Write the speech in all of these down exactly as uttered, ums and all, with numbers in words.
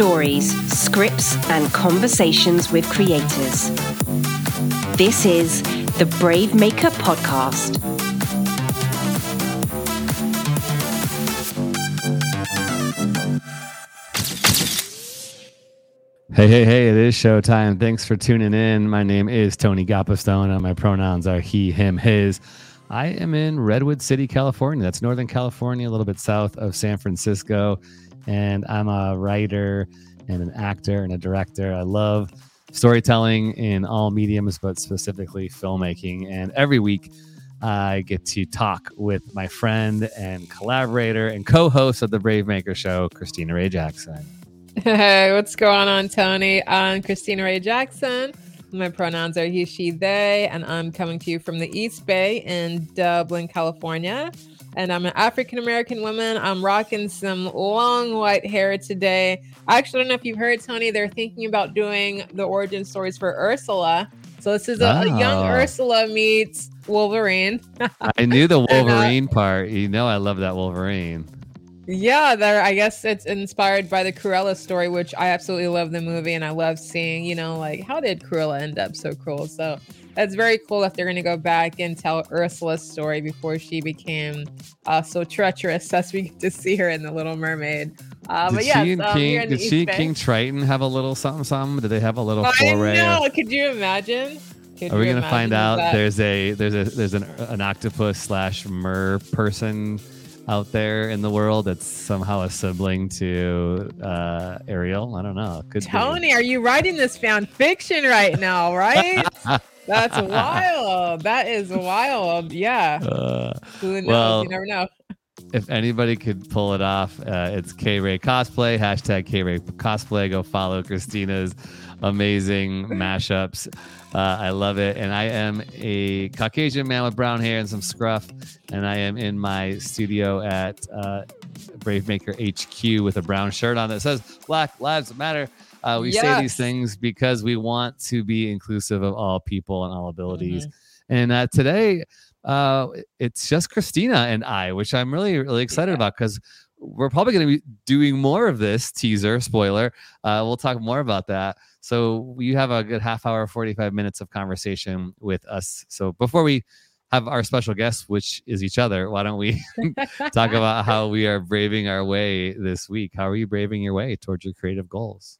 stories, scripts, and conversations with creators. This is the BraveMaker podcast. Hey, hey, hey, it is showtime. Thanks for tuning in. My name is Tony Gapastione, and my pronouns are he, him, his. I am in Redwood City, California. That's Northern California, a little bit south of San Francisco. And I'm a writer and an actor and a director. I love storytelling in all mediums, but specifically filmmaking. And every week I get to talk with my friend and collaborator and co-host of the BraveMaker show, Krystina Wray Jackson. Hey, what's going on, Tony? I'm Krystina Wray Jackson. My pronouns are he, she, they, and I'm coming to you from the East Bay in Dublin, California. And I'm an African-American woman. I'm rocking some long white hair today. I actually don't know if you've heard, Tony, they're thinking about doing the origin stories for Ursula. So this is a, oh. a young Ursula meets Wolverine. I knew the Wolverine uh, part. You know, I love that Wolverine. Yeah, there. I guess it's inspired by the Cruella story, which I absolutely love the movie, and I love seeing, you know, like, how did Cruella end up so cruel? So that's very cool if they're going to go back and tell Ursula's story before she became uh, so treacherous, as we get to see her in The Little Mermaid. Uh, did, yes, she um, King, did she and King Triton have a little something something? Did they have a little I foray? No, of... could you imagine? Could Are we going to find out that? there's a there's a there's an an octopus slash mer person out there in the world that's somehow a sibling to uh, Ariel? I don't know. Could Tony, be. Are you writing this fan fiction right now, right? That's wild. That is wild. Yeah. Uh, Who knows? Well, you never know. If anybody could pull it off, uh, it's K-Ray Cosplay. Hashtag K-Ray Cosplay. Go follow Krystina's amazing mashups. Uh, I love it. And I am a Caucasian man with brown hair and some scruff. And I am in my studio at uh, BraveMaker H Q with a brown shirt on that says Black Lives Matter. Uh, we yes. say these things because we want to be inclusive of all people and all abilities. Mm-hmm. And uh, today uh, it's just Krystina and I, which I'm really, really excited yeah. about because we're probably going to be doing more of this teaser spoiler. Uh, we'll talk more about that. So you have a good half hour, forty-five minutes of conversation with us. So before we have our special guest, which is each other, why don't we talk about how we are braving our way this week? How are you braving your way towards your creative goals?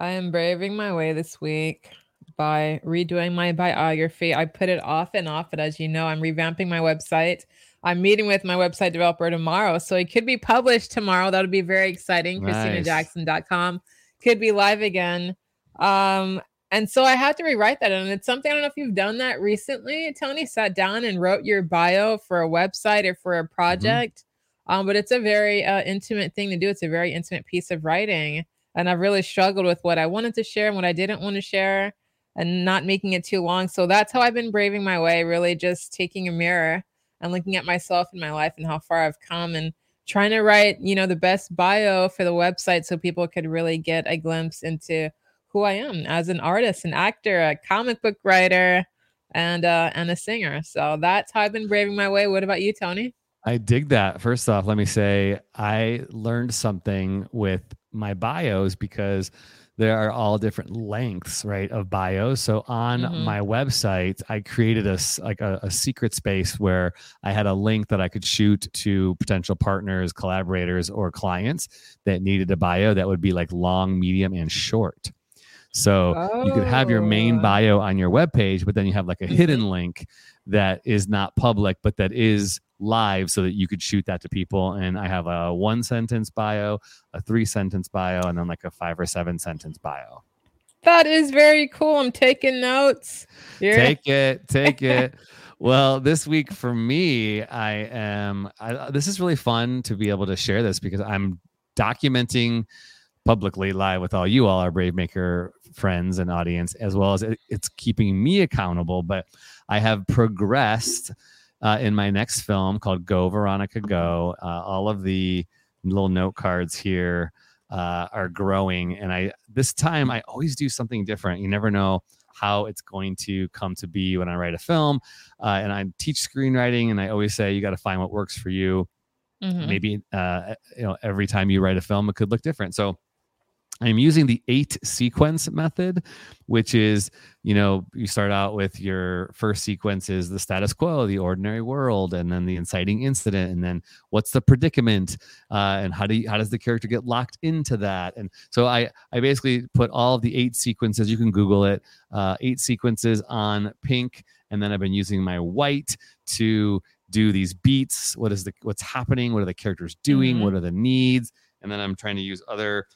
I am braving my way this week by redoing my biography. I put it off and off, but as you know, I'm revamping my website. I'm meeting with my website developer tomorrow, so it could be published tomorrow. That'll be very exciting. Nice. Christina Jackson dot com could be live again. Um, and so I had to rewrite that. And it's something, I don't know if you've done that recently, Tony, sat down and wrote your bio for a website or for a project. Mm-hmm. Um, but it's a very uh, intimate thing to do. It's a very intimate piece of writing. And I've really struggled with what I wanted to share and what I didn't want to share and not making it too long. So that's how I've been braving my way, really just taking a mirror and looking at myself and my life and how far I've come and trying to write, you know, the best bio for the website so people could really get a glimpse into who I am as an artist, an actor, a comic book writer, and uh, and a singer. So that's how I've been braving my way. What about you, Tony? I dig that. First off, let me say I learned something with my bios because there are all different lengths, right, of bios. So on mm-hmm. my website, I created a like a, a secret space where I had a link that I could shoot to potential partners, collaborators, or clients that needed a bio that would be like long, medium, and short. So oh. you could have your main bio on your webpage, but then you have like a hidden link that is not public, but that is live so that you could shoot that to people. And I have a one sentence bio, a three sentence bio, and then like a five or seven sentence bio. That is very cool. I'm taking notes. You're- take it. Take it. Well, this week for me, I am, I, this is really fun to be able to share this because I'm documenting publicly live with all you all, our BraveMaker friends and audience, as well as it, it's keeping me accountable. But I have progressed uh, in my next film called Go, Veronica, Go. Uh, all of the little note cards here uh, are growing. And I this time I always do something different. You never know how it's going to come to be when I write a film. Uh, and I teach screenwriting, and I always say you got to find what works for you. Mm-hmm. Maybe uh, you know every time you write a film, it could look different. So I'm using the eight sequence method, which is, you know, you start out with your first sequence is the status quo, the ordinary world, and then the inciting incident, and then what's the predicament, uh, and how do you, how does the character get locked into that? And so I, I basically put all of the eight sequences, you can Google it, uh, eight sequences on pink, and then I've been using my white to do these beats. What is the, what's happening? What are the characters doing? Mm-hmm. What are the needs? And then I'm trying to use other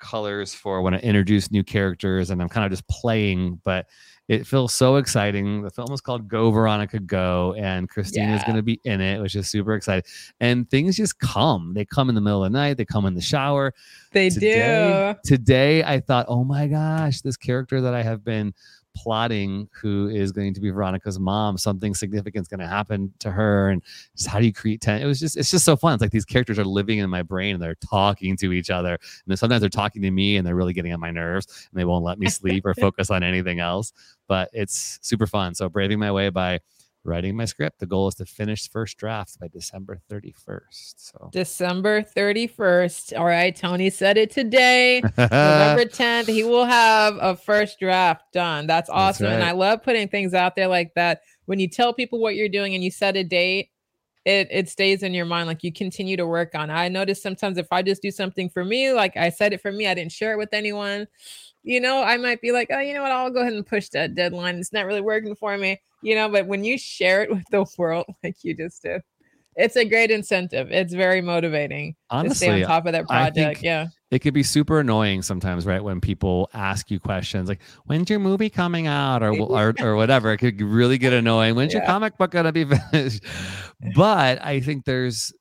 colors for when I introduce new characters, and I'm kind of just playing, but it feels so exciting. The film is called Go, Veronica, Go, and Christina yeah. is going to be in it, which is super exciting. And things just come. They come in the middle of the night. They come in the shower. They today, do. Today, I thought, oh my gosh, this character that I have been plotting, who is going to be Veronica's mom, something significant is going to happen to her, and just how do you create ten- it was just it's just so fun. It's like these characters are living in my brain, and they're talking to each other, and then sometimes they're talking to me, and they're really getting on my nerves, and they won't let me sleep or focus on anything else, but it's super fun. So braving my way by writing my script. The goal is to finish first draft by December thirty-first. So December thirty-first. All right. Tony said it today. November tenth. He will have a first draft done. That's awesome. That's right. And I love putting things out there like that. When you tell people what you're doing and you set a date, it, it stays in your mind. Like you continue to work on it. I notice sometimes if I just do something for me, like I said it for me, I didn't share it with anyone. You know, I might be like, oh, you know what? I'll go ahead and push that deadline. It's not really working for me. You know, but when you share it with the world like you just did, it's a great incentive. It's very motivating honestly, to stay on top of that project. Yeah. It could be super annoying sometimes, right? When people ask you questions like, when's your movie coming out? Or or, or whatever. It could really get annoying. When's yeah. your comic book going to be finished? But I think there's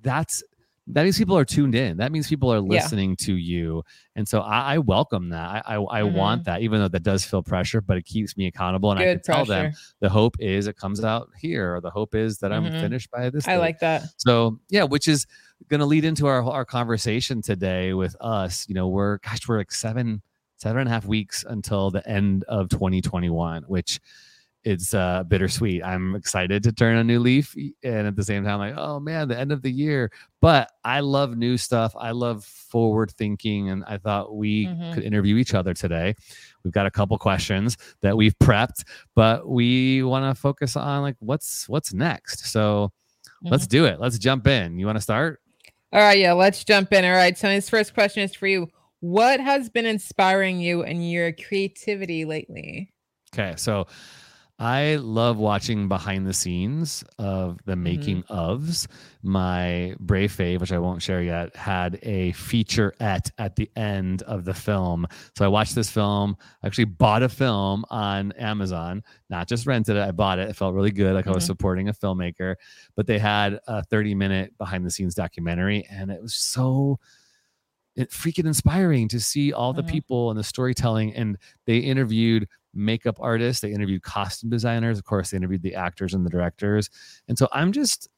that's that means people are tuned in. That means people are listening yeah. to you. And so I, I welcome that. I, I, I mm-hmm. want that, even though that does feel pressure, but it keeps me accountable. And Good I can pressure. tell them the hope is it comes out here, or the hope is that mm-hmm. I'm finished by this. I day. like that. So yeah, which is going to lead into our, our conversation today with us. You know, we're, gosh, we're like seven, seven and a half weeks until the end of twenty twenty-one, which it's uh, bittersweet. I'm excited to turn a new leaf, and at the same time, like, oh man, the end of the year. But I love new stuff. I love forward thinking, and I thought we mm-hmm. could interview each other today. We've got a couple questions that we've prepped, but we want to focus on like what's what's next. So mm-hmm. let's do it. Let's jump in. You want to start? All right, yeah, let's jump in. All right, Tony's first question is for you. What has been inspiring you and in your creativity lately? Okay, so. I love watching behind the scenes of the making mm-hmm. ofs. My Brave Fave, which I won't share yet, had a featurette at the end of the film. So I watched this film. I actually bought a film on Amazon, not just rented it. I bought it. It felt really good. Like mm-hmm. I was supporting a filmmaker, but they had a thirty minute behind the scenes documentary. And it was so it freaking inspiring to see all the mm-hmm. people and the storytelling. And they interviewed makeup artists, they interviewed costume designers, of course, they interviewed the actors and the directors. And so I'm just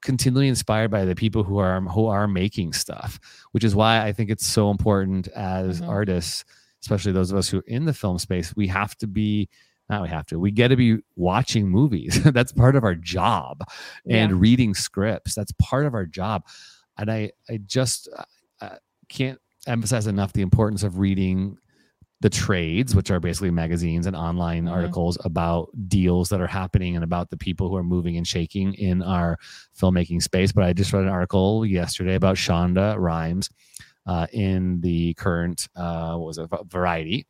continually inspired by the people who are who are making stuff, which is why I think it's so important as mm-hmm. artists, especially those of us who are in the film space, we have to be not we have to we get to be watching movies. That's part of our job. Yeah. And reading scripts, that's part of our job. And I I just I can't emphasize enough the importance of reading the trades, which are basically magazines and online mm-hmm. articles about deals that are happening and about the people who are moving and shaking in our filmmaking space. But I just read an article yesterday about Shonda Rhimes uh, in the current, uh, what was it, Variety,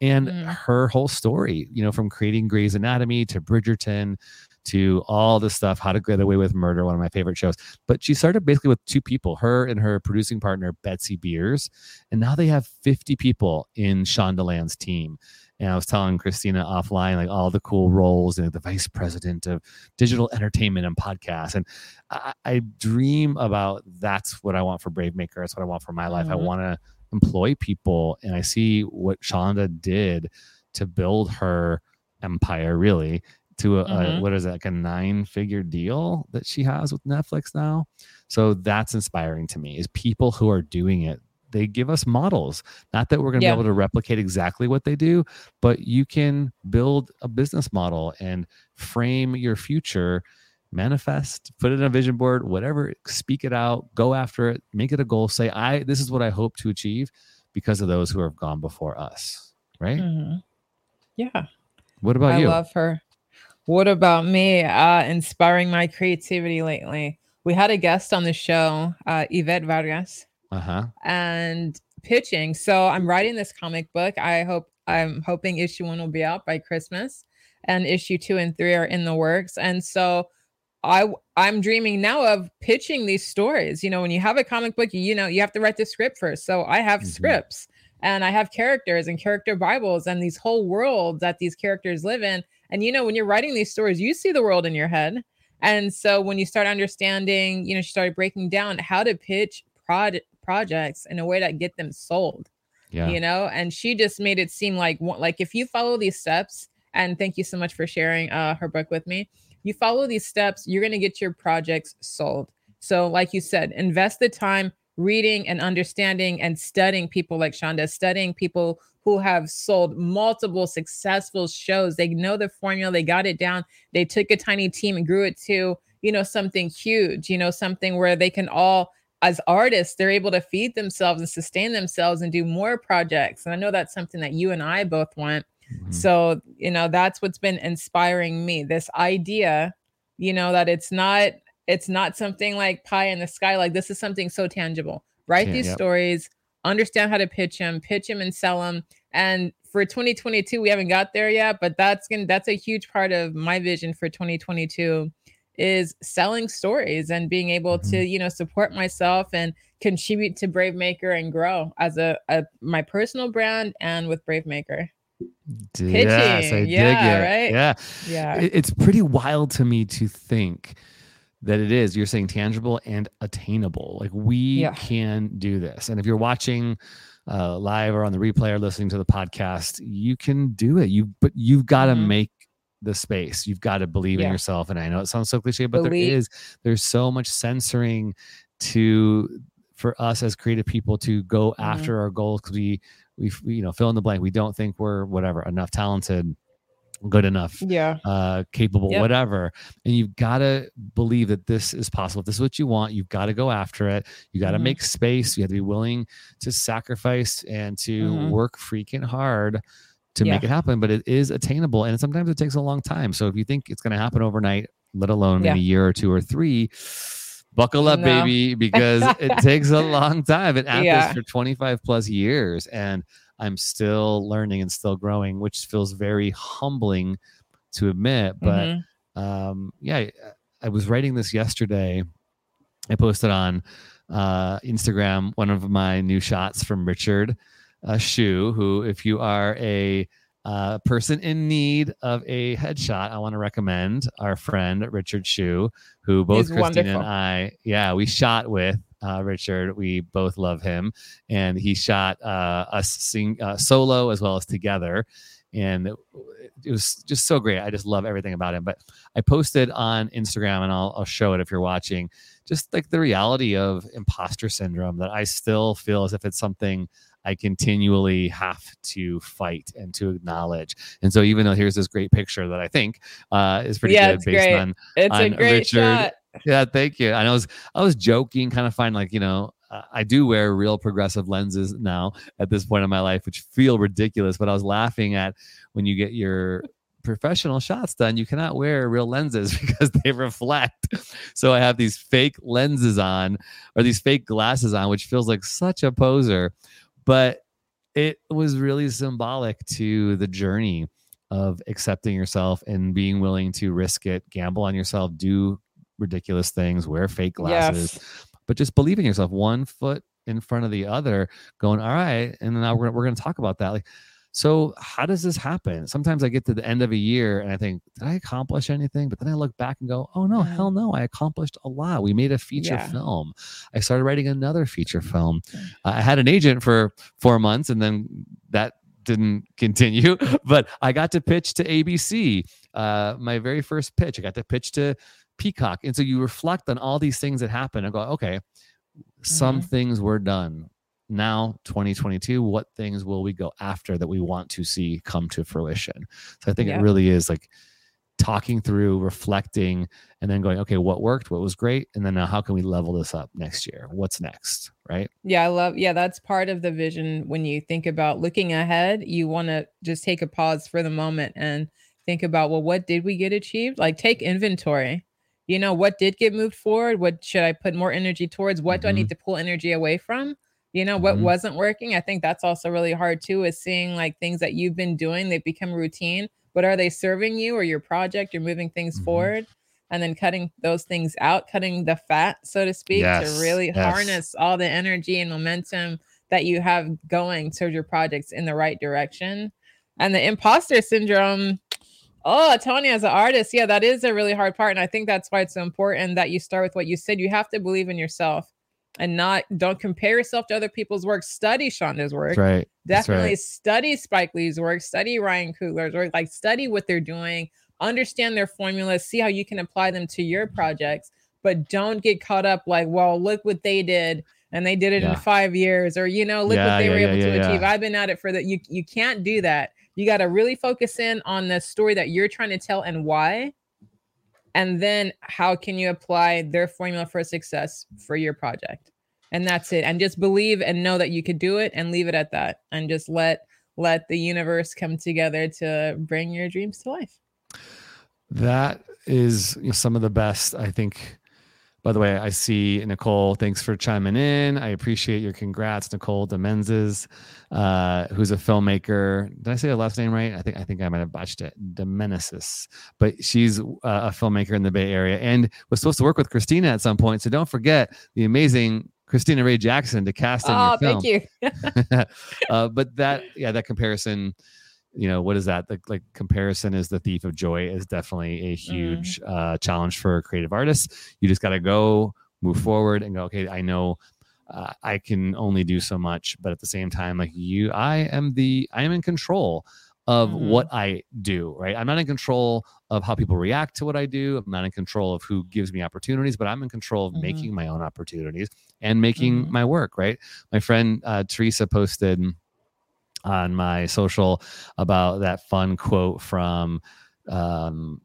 and mm-hmm. her whole story, you know, from creating Grey's Anatomy to Bridgerton to all the stuff, How to Get Away with Murder, one of my favorite shows. But she started basically with two people, her and her producing partner, Betsy Beers. And now they have fifty people in Shondaland's team. And I was telling Christina offline, like all the cool roles, and you know, the vice president of digital entertainment and podcasts. And I, I dream about that's what I want for BraveMaker. That's what I want for my life. Mm-hmm. I want to employ people. And I see what Shonda did to build her empire, really, to a, mm-hmm. a what is that, like a nine figure deal that she has with Netflix now. So that's inspiring to me, is people who are doing it. They give us models, not that we're going to yeah. be able to replicate exactly what they do, but you can build a business model and frame your future, manifest, put it in a vision board, whatever, speak it out, go after it, make it a goal, say, I, this is what I hope to achieve. because of those who have gone before us, right? Mm-hmm. Yeah. What about I you? I love her. What about me? Uh, inspiring my creativity lately. We had a guest on the show, uh, Yvette Vargas, uh-huh. and pitching. So I'm writing this comic book. I hope I'm hoping issue one will be out by Christmas, and issue two and three are in the works. And so I I'm dreaming now of pitching these stories. You know, when you have a comic book, you know, you have to write the script first. So I have mm-hmm. scripts, and I have characters and character Bibles and these whole worlds that these characters live in. And, you know, when you're writing these stories, you see the world in your head. And so when you start understanding, you know, she started breaking down how to pitch prod- projects in a way that get them sold, yeah. you know, and she just made it seem like, like if you follow these steps, and thank you so much for sharing uh, her book with me, you follow these steps, you're going to get your projects sold. So like you said, invest the time reading and understanding and studying people like Shonda, studying people who have sold multiple successful shows. They know the formula, they got it down. They took a tiny team and grew it to, you know, something huge, you know, something where they can all, as artists, they're able to feed themselves and sustain themselves and do more projects. And I know that's something that you and I both want. Mm-hmm. So, you know, that's what's been inspiring me. This idea, you know, that it's not, it's not something like pie in the sky. Like this is something so tangible. Write yeah, these yep. stories, understand how to pitch them, pitch them and sell them. And for twenty twenty-two, we haven't got there yet, but that's gonna, that's a huge part of my vision for twenty twenty-two is selling stories and being able mm-hmm. to, you know, support myself and contribute to BraveMaker and grow as a, a my personal brand and with BraveMaker. Pitching. Yes, I yeah, dig it. Right? Yeah. Yeah. It, it's pretty wild to me to think that it is, you're saying tangible and attainable. Like we yeah. can do this. And if you're watching uh, live or on the replay or listening to the podcast, you can do it. You, but you've got to mm-hmm. make the space. You've got to believe yeah. in yourself. And I know it sounds so cliche, but believe. there is, there's so much censoring to, for us as creative people to go mm-hmm. after our goals. Cause we, we, you know, fill in the blank. We don't think we're whatever, enough talented, good enough, yeah, uh, capable, yep. whatever. And you've got to believe that this is possible. If this is what you want, you've got to go after it. You got to mm-hmm. make space. You have to be willing to sacrifice and to mm-hmm. work freaking hard to yeah. make it happen. But it is attainable. And sometimes it takes a long time. So if you think it's going to happen overnight, let alone yeah. in a year or two or three, buckle up, no. baby, because it takes a long time. And at yeah. this for twenty-five plus years. And I'm still learning and still growing, which feels very humbling to admit. But mm-hmm. um, yeah, I, I was writing this yesterday. I posted on uh, Instagram one of my new shots from Richard uh, Shue, who, if you are a uh, person in need of a headshot, I want to recommend our friend Richard Shue, who both Christina and I, yeah, we shot with. Uh, Richard, we both love him, and he shot uh, us sing uh, solo as well as together, and it, it was just so great. I just love everything about him. But I posted on Instagram, and I'll, I'll show it if you're watching, just like the reality of imposter syndrome that I still feel as if it's something I continually have to fight and to acknowledge. And so even though here's this great picture that I think uh, is pretty yeah, good based great. on, it's on a great Richard. Shot. Yeah, thank you. And I was I was joking, kind of fine, like, you know, uh, I do wear real progressive lenses now at this point in my life, which feel ridiculous. But I was laughing at when you get your professional shots done, you cannot wear real lenses because they reflect. So I have these fake lenses on or these fake glasses on, which feels like such a poser. But it was really symbolic to the journey of accepting yourself and being willing to risk it, gamble on yourself, do ridiculous things, wear fake glasses, yes. but just believe in yourself, one foot in front of the other, going, all right. And now we're, we're going to talk about that. Like, so how does this happen? Sometimes I get to the end of a year and I think, did I accomplish anything? But then I look back and go, oh no, hell no. I accomplished a lot. We made a feature yeah. film. I started writing another feature film. I had an agent for four months and then that didn't continue, but I got to pitch to A B C. Uh, my very first pitch, I got to pitch to Peacock. And so you reflect on all these things that happened and go, okay, some mm-hmm. things were done. Now, twenty twenty-two, what things will we go after that we want to see come to fruition? So I think yeah. it really is like talking through, reflecting, and then going, okay, what worked? What was great? And then now how can we level this up next year? What's next? Right? Yeah, I love, yeah, that's part of the vision. When you think about looking ahead, you want to just take a pause for the moment and think about, well, what did we get achieved? Like take inventory. You know, what did get moved forward? What should I put more energy towards? What mm-hmm. do I need to pull energy away from? You know, what mm-hmm. wasn't working? I think that's also really hard too, is seeing like things that you've been doing, they've become routine, but are they serving you or your project? You're moving things mm-hmm. forward, and then cutting those things out, cutting the fat, so to speak, yes. to really yes. harness all the energy and momentum that you have going towards your projects in the right direction. And the imposter syndrome, oh, Tony, as an artist, yeah, that is a really hard part. And I think that's why it's so important that you start with what you said. You have to believe in yourself and not don't compare yourself to other people's work. Study Shonda's work. That's right. Definitely right. Study Spike Lee's work. Study Ryan Coogler's work. Like study what they're doing. Understand their formulas. See how you can apply them to your projects. But don't get caught up like, well, look what they did. And they did it yeah. in five years. Or, you know, look yeah, what they yeah, were able yeah, to yeah, achieve. Yeah. I've been at it for that. You, you can't do that. You got to really focus in on the story that you're trying to tell and why, and then how can you apply their formula for success for your project? And that's it. And just believe and know that you could do it, and leave it at that. And just let let the universe come together to bring your dreams to life. That is some of the best, I think. By the way, I see Nicole. Thanks for chiming in. I appreciate your congrats, Nicole Demenzes, uh, who's a filmmaker. Did I say her last name right? I think I think I might have botched it. Demenzes. But she's uh, a filmmaker in the Bay Area and was supposed to work with Christina at some point. So don't forget the amazing Krystina Wray Jackson to cast in oh, your film. Oh, thank you. uh, but that, yeah, that comparison. You know, what is that? The, like comparison is the thief of joy is definitely a huge mm. uh, challenge for creative artists. You just got to go move forward and go, okay, I know uh, I can only do so much, but at the same time, like you, I am the, I am in control of mm. what I do, right? I'm not in control of how people react to what I do. I'm not in control of who gives me opportunities, but I'm in control of mm. making my own opportunities and making mm. my work, right? My friend uh, Teresa posted on my social about that fun quote from um,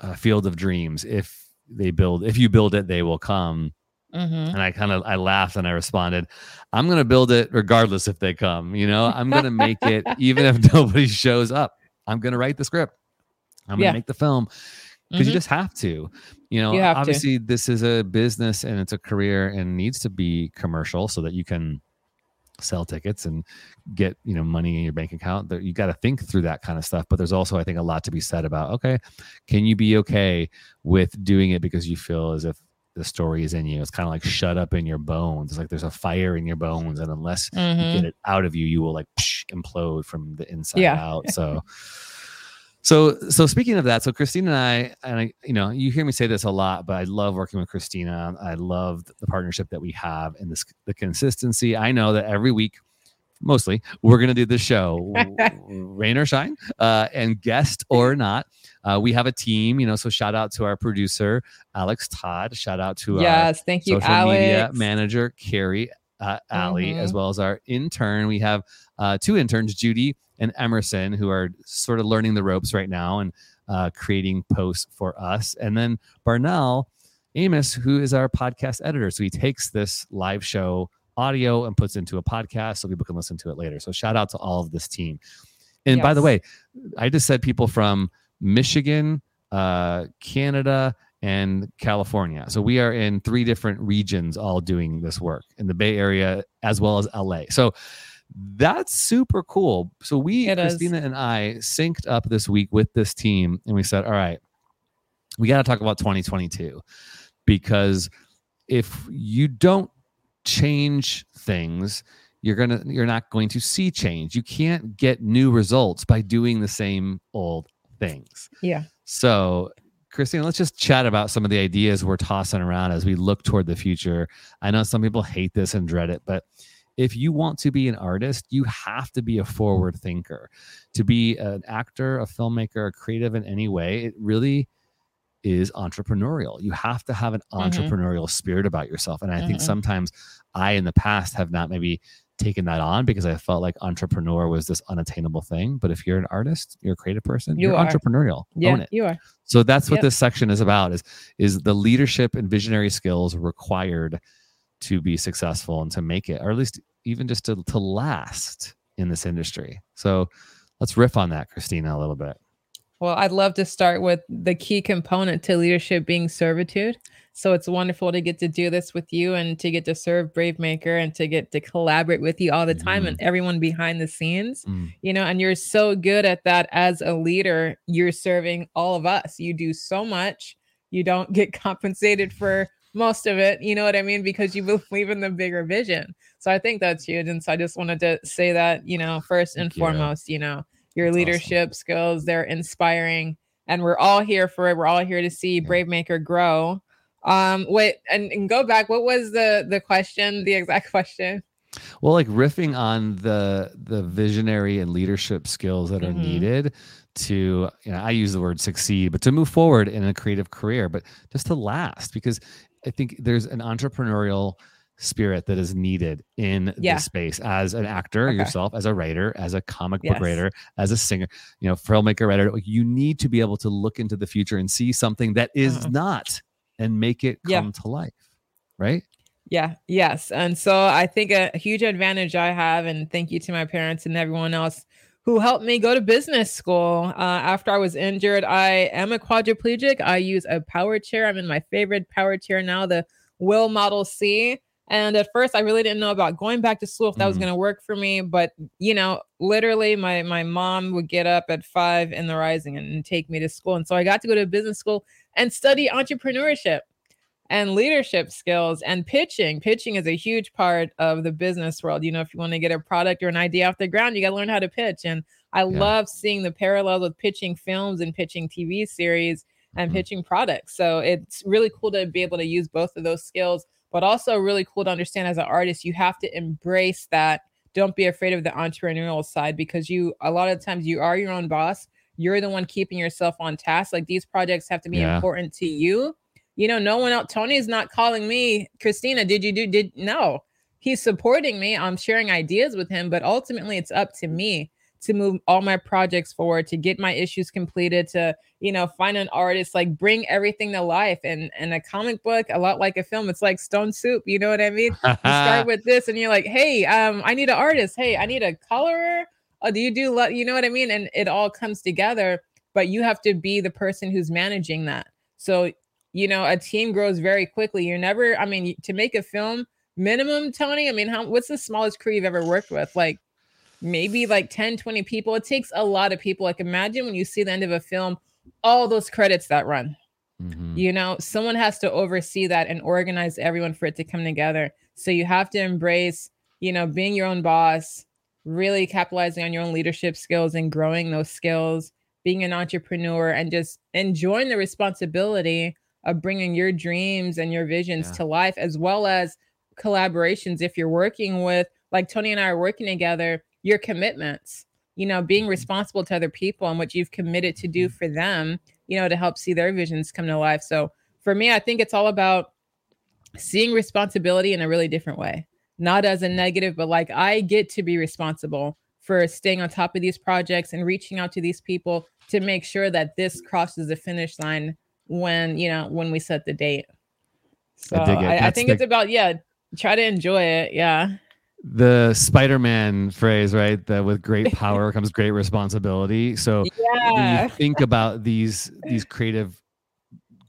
uh, Field of Dreams. If they build, if you build it, they will come. Mm-hmm. And I kind of, I laughed and I responded, I'm going to build it regardless if they come, you know, I'm going to make it even if nobody shows up. I'm going to write the script. I'm yeah. going to make the film. Because mm-hmm. you just have to, you know, you obviously to. This is a business and it's a career and needs to be commercial so that you can sell tickets and get, you know, money in your bank account. You got to think through that kind of stuff. But there's also, I think, a lot to be said about, okay, can you be okay with doing it because you feel as if the story is in you? It's kind of like shut up in your bones. It's like there's a fire in your bones. And unless mm-hmm. you get it out of you, you will like psh, implode from the inside yeah. out. So, so, so speaking of that, so Christina and I, and I, you know, you hear me say this a lot, but I love working with Christina. I love the partnership that we have and this, the consistency. I know that every week, mostly, we're going to do this show, rain or shine, uh, and guest or not. Uh, we have a team, you know, so shout out to our producer, Alex Todd. Shout out to yes, our thank you, social Alex. Media manager, Carrie uh, Alley, mm-hmm. as well as our intern. We have uh, two interns, Judy and Emerson, who are sort of learning the ropes right now and uh, creating posts for us. And then Barnell Amos, who is our podcast editor. So he takes this live show audio and puts it into a podcast so people can listen to it later. So shout out to all of this team. And yes. by the way, I just said people from Michigan, uh, Canada, and California. So we are in three different regions all doing this work in the Bay Area as well as L A. So that's super cool. So we, it Christina is. And I synced up this week with this team and we said, all right, we got to talk about twenty twenty-two, because if you don't change things, you're going to, you're not going to see change. You can't get new results by doing the same old things. Yeah. So Christina, let's just chat about some of the ideas we're tossing around as we look toward the future. I know some people hate this and dread it, but if you want to be an artist, you have to be a forward thinker. To be an actor, a filmmaker, a creative in any way, it really is entrepreneurial. You have to have an entrepreneurial mm-hmm. spirit about yourself. And I mm-hmm. think sometimes I, in the past, have not maybe taken that on because I felt like entrepreneur was this unattainable thing. But if you're an artist, you're a creative person, you you're are. entrepreneurial. Yeah, own it. You are. So that's what yep. this section is about, is, is the leadership and visionary skills required to be successful and to make it, or at least even just to, to last in this industry. So let's riff on that, Krystina, a little bit. Well, I'd love to start with the key component to leadership being servitude. So it's wonderful to get to do this with you and to get to serve BraveMaker and to get to collaborate with you all the time mm. and everyone behind the scenes, mm. you know, and you're so good at that as a leader. You're serving all of us. You do so much. You don't get compensated for most of it. You know what I mean? Because you believe in the bigger vision. So I think that's huge. And so I just wanted to say that, you know, first and Thank foremost, you, you know, your That's leadership awesome. skills, they're inspiring. And we're all here for it. We're all here to see yeah. BraveMaker grow. Um, wait, and, and go back. What was the the question, the exact question? Well, like riffing on the the visionary and leadership skills that mm-hmm. are needed to, you know, I use the word succeed, but to move forward in a creative career, but just to last, because I think there's an entrepreneurial spirit that is needed in yeah. this space as an actor okay. yourself, as a writer, as a comic yes. book writer, as a singer, you know, filmmaker, writer. You need to be able to look into the future and see something that is uh-huh. not and make it come yeah. to life. Right. Yeah. Yes. And so I think a huge advantage I have, and thank you to my parents and everyone else who helped me go to business school. Uh, after I was injured, I am a quadriplegic. I use a power chair. I'm in my favorite power chair now, the Will Model C. And at first I really didn't know about going back to school if that mm-hmm. was going to work for me. But, you know, literally my, my mom would get up at five in the rising and, and take me to school. And so I got to go to business school and study entrepreneurship and leadership skills and pitching. Pitching is a huge part of the business world. You know, if you want to get a product or an idea off the ground, you got to learn how to pitch. And I yeah. love seeing the parallels with pitching films and pitching T V series and mm-hmm. pitching products. So it's really cool to be able to use both of those skills. But also really cool to understand as an artist, you have to embrace that. Don't be afraid of the entrepreneurial side, because you, a lot of times you are your own boss. You're the one keeping yourself on task. Like, these projects have to be yeah. important to you. You know, no one else, Tony's not calling me, Krystina, did you do, did, no, he's supporting me. I'm sharing ideas with him, but ultimately it's up to me to move all my projects forward, to get my issues completed, to, you know, find an artist, like bring everything to life. And and a comic book, a lot like a film, it's like Stone Soup. You know what I mean? You start with this and you're like, hey, um, I need an artist. Hey, I need a colorer. Oh, do you do, lo-? you know what I mean? And it all comes together, but you have to be the person who's managing that. So, you know, a team grows very quickly. You're never, I mean, to make a film minimum, Tony, I mean, how, what's the smallest crew you've ever worked with? Like, maybe like ten, twenty people. It takes a lot of people. Like, imagine when you see the end of a film, all those credits that run, mm-hmm. you know, someone has to oversee that and organize everyone for it to come together. So you have to embrace, you know, being your own boss, really capitalizing on your own leadership skills and growing those skills, being an entrepreneur, and just enjoying the responsibility of bringing your dreams and your visions yeah. to life, as well as collaborations. If you're working with, like Tony and I are working together, your commitments, you know, being responsible to other people and what you've committed to do for them, you know, to help see their visions come to life. So for me, I think it's all about seeing responsibility in a really different way, not as a negative, but like, I get to be responsible for staying on top of these projects and reaching out to these people to make sure that this crosses the finish line when, you know, when we set the date. So I, I, I think the- it's about, yeah, try to enjoy it. Yeah. The Spider-Man phrase, right? That with great power comes great responsibility. So yeah. you think about these these creative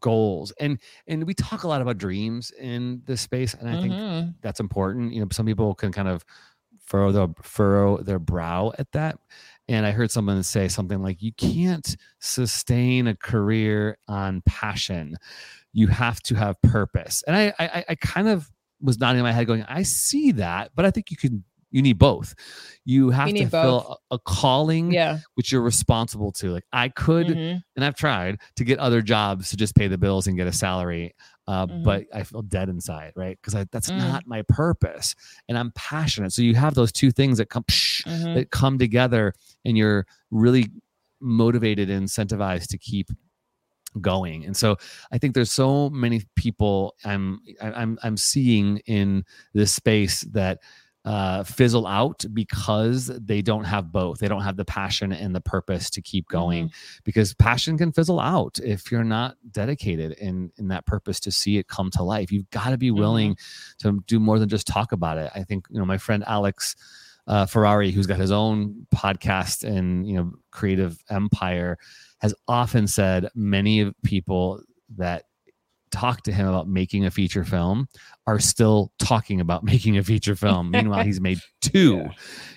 goals, and and we talk a lot about dreams in this space, and I mm-hmm. think that's important. You know, some people can kind of furrow the furrow their brow at that. And I heard someone say something like, "You can't sustain a career on passion. You have to have purpose." And I I, I kind of was nodding in my head going, I see that, but I think you can, you need both. You have you to fill a, a calling, yeah. which you're responsible to. Like, I could, mm-hmm. and I've tried to get other jobs to just pay the bills and get a salary. Uh, mm-hmm. But I feel dead inside, right? Because that's mm. not my purpose, and I'm passionate. So you have those two things that come, psh, mm-hmm. that come together, and you're really motivated and incentivized to keep going. And so I think there's so many people I'm I'm I'm seeing in this space that uh, fizzle out because they don't have both. They don't have the passion and the purpose to keep going, mm-hmm. because passion can fizzle out if you're not dedicated in, in that purpose to see it come to life. You've got to be willing mm-hmm. to do more than just talk about it. I think, you know, my friend Alex uh, Ferrari, who's got his own podcast and, you know, creative empire, has often said many people that talk to him about making a feature film are still talking about making a feature film. Meanwhile, he's made two, yeah.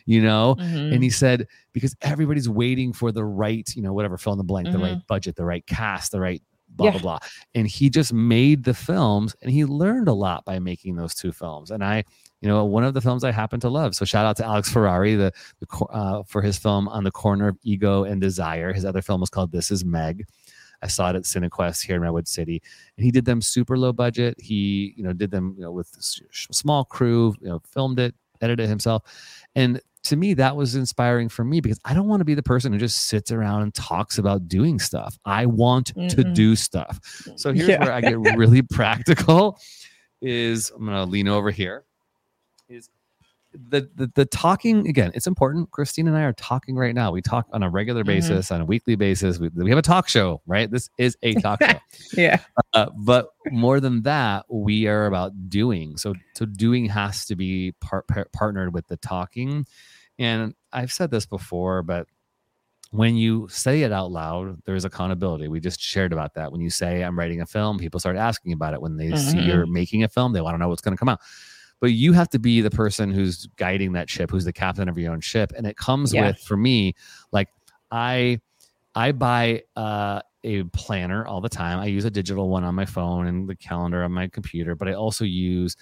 you know, mm-hmm. and he said, because everybody's waiting for the right, you know, whatever, fill in the blank, mm-hmm. the right budget, the right cast, the right blah, yeah. blah, blah. And he just made the films, and he learned a lot by making those two films. And I, you know, one of the films I happen to love. So shout out to Alex Ferrari the, the uh, for his film On the Corner of Ego and Desire. His other film was called This Is Meg. I saw it at Cinequest here in Redwood City, and he did them super low budget. He, you know, did them, you know, with a small crew, you know, filmed it, edited it himself. And to me, that was inspiring for me, because I don't want to be the person who just sits around and talks about doing stuff. I want Mm-mm. to do stuff. So here's yeah. where I get really practical is I'm going to lean over here. Is the, the the talking, again, it's important. Krystina and I are talking right now. We talk on a regular basis, mm-hmm. on a weekly basis. We, we have a talk show, right? This is a talk show. yeah. Uh, but more than that, we are about doing. So so doing has to be par- par- partnered with the talking. And I've said this before, but when you say it out loud, there is accountability. We just shared about that. When you say, I'm writing a film, people start asking about it. When they mm-hmm. see you're making a film, they want to know what's going to come out. But you have to be the person who's guiding that ship, who's the captain of your own ship. And it comes yeah. with, for me, like I I buy uh, a planner all the time. I use a digital one on my phone and the calendar on my computer, but I also use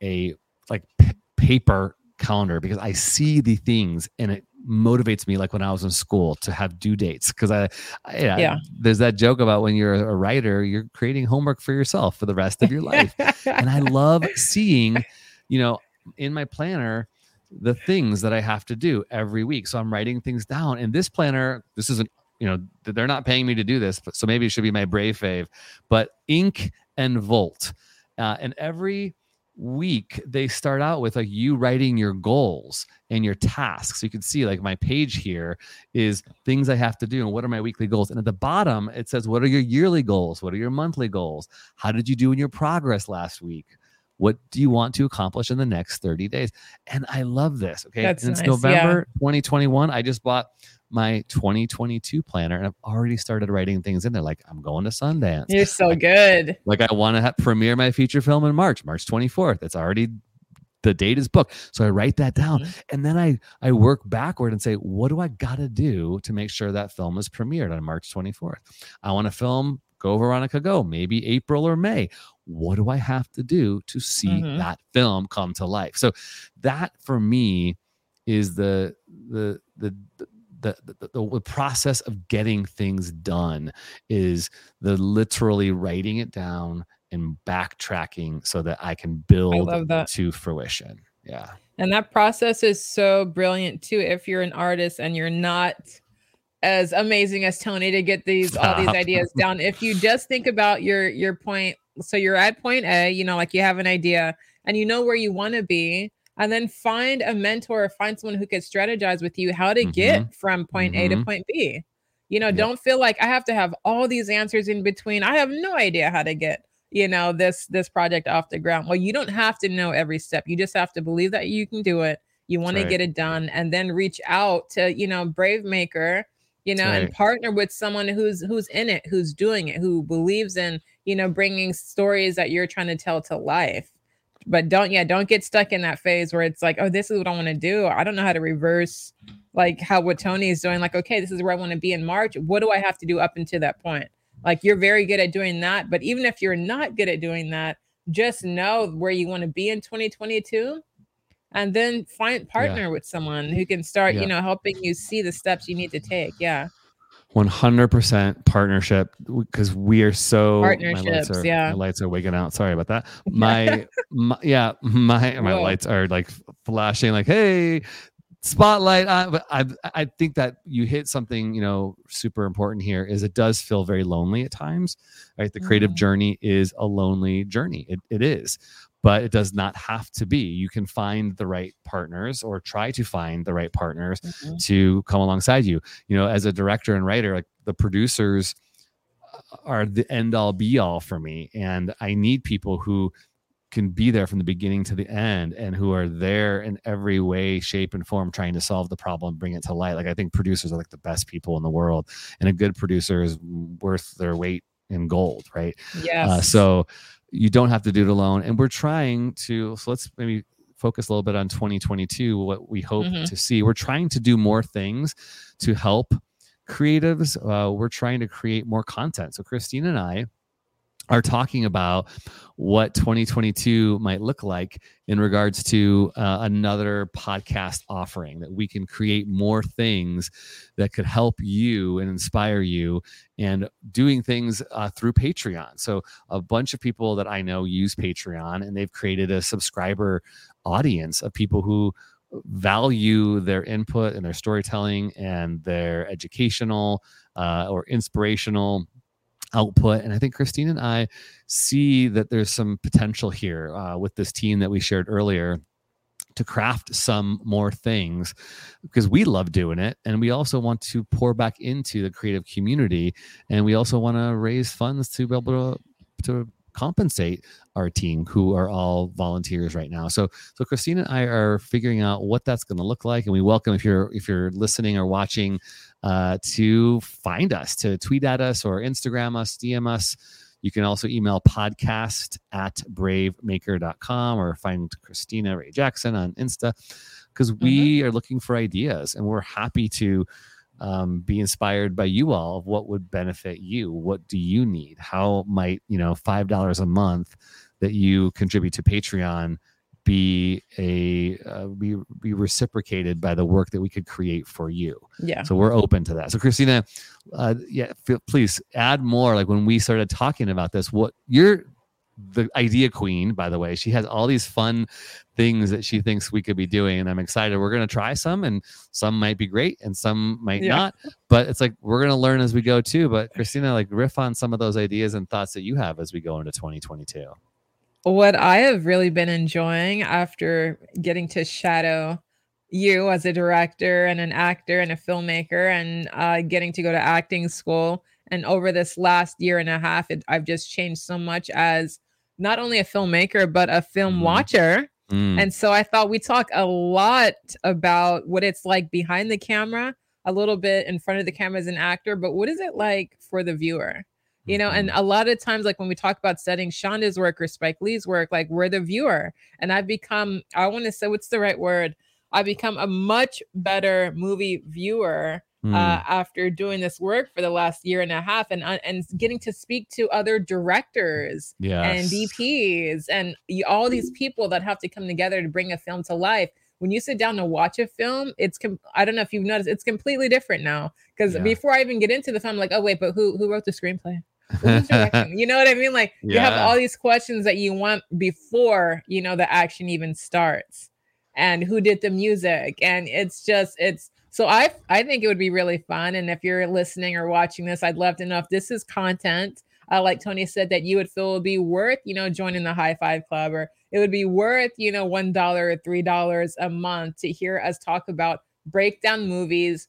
a like p- paper calendar because I see the things and it motivates me, like when I was in school, to have due dates. Because I, I yeah, yeah, there's that joke about when you're a writer, you're creating homework for yourself for the rest of your life. And I love seeing... you know, in my planner, the things that I have to do every week. So I'm writing things down. And this planner, this isn't, you know, they're not paying me to do this, but so maybe it should be my Brave fave. But Ink and Volt. Uh, and every week they start out with like you writing your goals and your tasks. You can see like my page here is things I have to do and what are my weekly goals. And at the bottom, it says, what are your yearly goals? What are your monthly goals? How did you do in your progress last week? What do you want to accomplish in the next thirty days? And I love this. Okay. That's and it's nice. November yeah. twenty twenty-one. I just bought my twenty twenty-two planner and I've already started writing things in there. Like, I'm going to Sundance. You're so like, good. Like, I want to ha- premiere my feature film in March, March twenty-fourth. It's already, the date is booked. So I write that down. Mm-hmm. And then I, I work backward and say, what do I got to do to make sure that film is premiered on March twenty-fourth? I want to film Go, Veronica, Go, maybe April or May. What do I have to do to see mm-hmm. that film come to life? So that for me is the the the the the, the, the process of getting things done, is the literally writing it down and backtracking so that I can build I to fruition. Yeah. And that process is so brilliant too. If you're an artist and you're not as amazing as Tony to get these all these ideas down, if you just think about your your point. So you're at point A, you know, like you have an idea and you know where you want to be, and then find a mentor or find someone who could strategize with you how to mm-hmm. get from point mm-hmm. A to point B. You know, yep. don't feel like I have to have all these answers in between. I have no idea how to get, you know, this, this project off the ground. Well, you don't have to know every step. You just have to believe that you can do it. You want right. to get it done, and then reach out to, you know, BraveMaker, you know, right. and partner with someone who's, who's in it, who's doing it, who believes in, you know, bringing stories that you're trying to tell to life. But don't, yeah, don't get stuck in that phase where it's like, oh, this is what I want to do. I don't know how to reverse, like how what Tony is doing. Like, okay, this is where I want to be in March. What do I have to do up until that point? Like, you're very good at doing that. But even if you're not good at doing that, just know where you want to be in twenty twenty-two. And then find partner yeah. with someone who can start, yeah. you know, helping you see the steps you need to take. Yeah. one hundred percent partnership, because we are so partnerships. My lights are, yeah. my lights are wigging out. Sorry about that. My, my yeah, my my Whoa. Lights are like flashing, like, hey, spotlight. I, I I think that you hit something, you know, super important here. Is it does feel very lonely at times, right? The creative mm-hmm. journey is a lonely journey. It it is, but it does not have to be. You can find the right partners or try to find the right partners mm-hmm. to come alongside you. You know, as a director and writer, like the producers are the end all be all for me. And I need people who can be there from the beginning to the end and who are there in every way, shape, and form, trying to solve the problem, bring it to light. Like, I think producers are like the best people in the world, and a good producer is worth their weight in gold. Right. Yes. Uh, so you don't have to do it alone. And we're trying to, so let's maybe focus a little bit on twenty twenty-two, what we hope mm-hmm. to see. We're trying to do more things to help creatives. Uh, we're trying to create more content. So Christina and I are talking about what twenty twenty-two might look like in regards to uh, another podcast offering, that we can create more things that could help you and inspire you, and doing things uh, through Patreon. So a bunch of people that I know use Patreon, and they've created a subscriber audience of people who value their input and their storytelling and their educational uh, or inspirational output. And I think Christine and I see that there's some potential here uh, with this team that we shared earlier to craft some more things, because we love doing it. And we also want to pour back into the creative community. And we also want to raise funds to be able to, to compensate our team, who are all volunteers right now. So, so Christina and I are figuring out what that's going to look like. And we welcome, if you're, if you're listening or watching, uh, to find us, to tweet at us or Instagram us, D M us. You can also email podcast at bravemaker dot com, or find Krystina Wray Jackson on Insta, because we mm-hmm. are looking for ideas, and we're happy to Um, be inspired by you all of what would benefit you. What do you need? How might, you know, five dollars a month that you contribute to Patreon be a uh, be, be reciprocated by the work that we could create for you? Yeah. So we're open to that. So Christina, uh, yeah, feel, please add more. Like, when we started talking about this, what you're the idea queen, by the way. She has all these fun things that she thinks we could be doing, and I'm excited. We're going to try some, and some might be great and some might yeah. not, but it's like, we're going to learn as we go too. But Christina, like, riff on some of those ideas and thoughts that you have as we go into twenty twenty-two. What I have really been enjoying after getting to shadow you as a director and an actor and a filmmaker, and uh, getting to go to acting school. And over this last year and a half, it, I've just changed so much as not only a filmmaker, but a film mm. watcher. Mm. And so I thought we talk a lot about what it's like behind the camera, a little bit in front of the camera as an actor, but what is it like for the viewer? You know, and a lot of times, like when we talk about studying Shonda's work or Spike Lee's work, like, we're the viewer. And I've become, I want to say, what's the right word? I've become a much better movie viewer Mm. Uh, after doing this work for the last year and a half, and uh, and getting to speak to other directors yes. and D Ps and all these people that have to come together to bring a film to life. When you sit down to watch a film, it's com- I don't know if you've noticed, it's completely different now, because yeah. before I even get into the film, I'm like, oh wait, but who who wrote the screenplay? Who's directing? You know what I mean? Like yeah. you have all these questions that you want before, you know, the action even starts, and who did the music, and it's just it's. So I I think it would be really fun. And if you're listening or watching this, I'd love to know if this is content, uh, like Tony said, that you would feel would be worth, you know, joining the High Five Club, or it would be worth, you know, one dollar or three dollars a month to hear us talk about, break down movies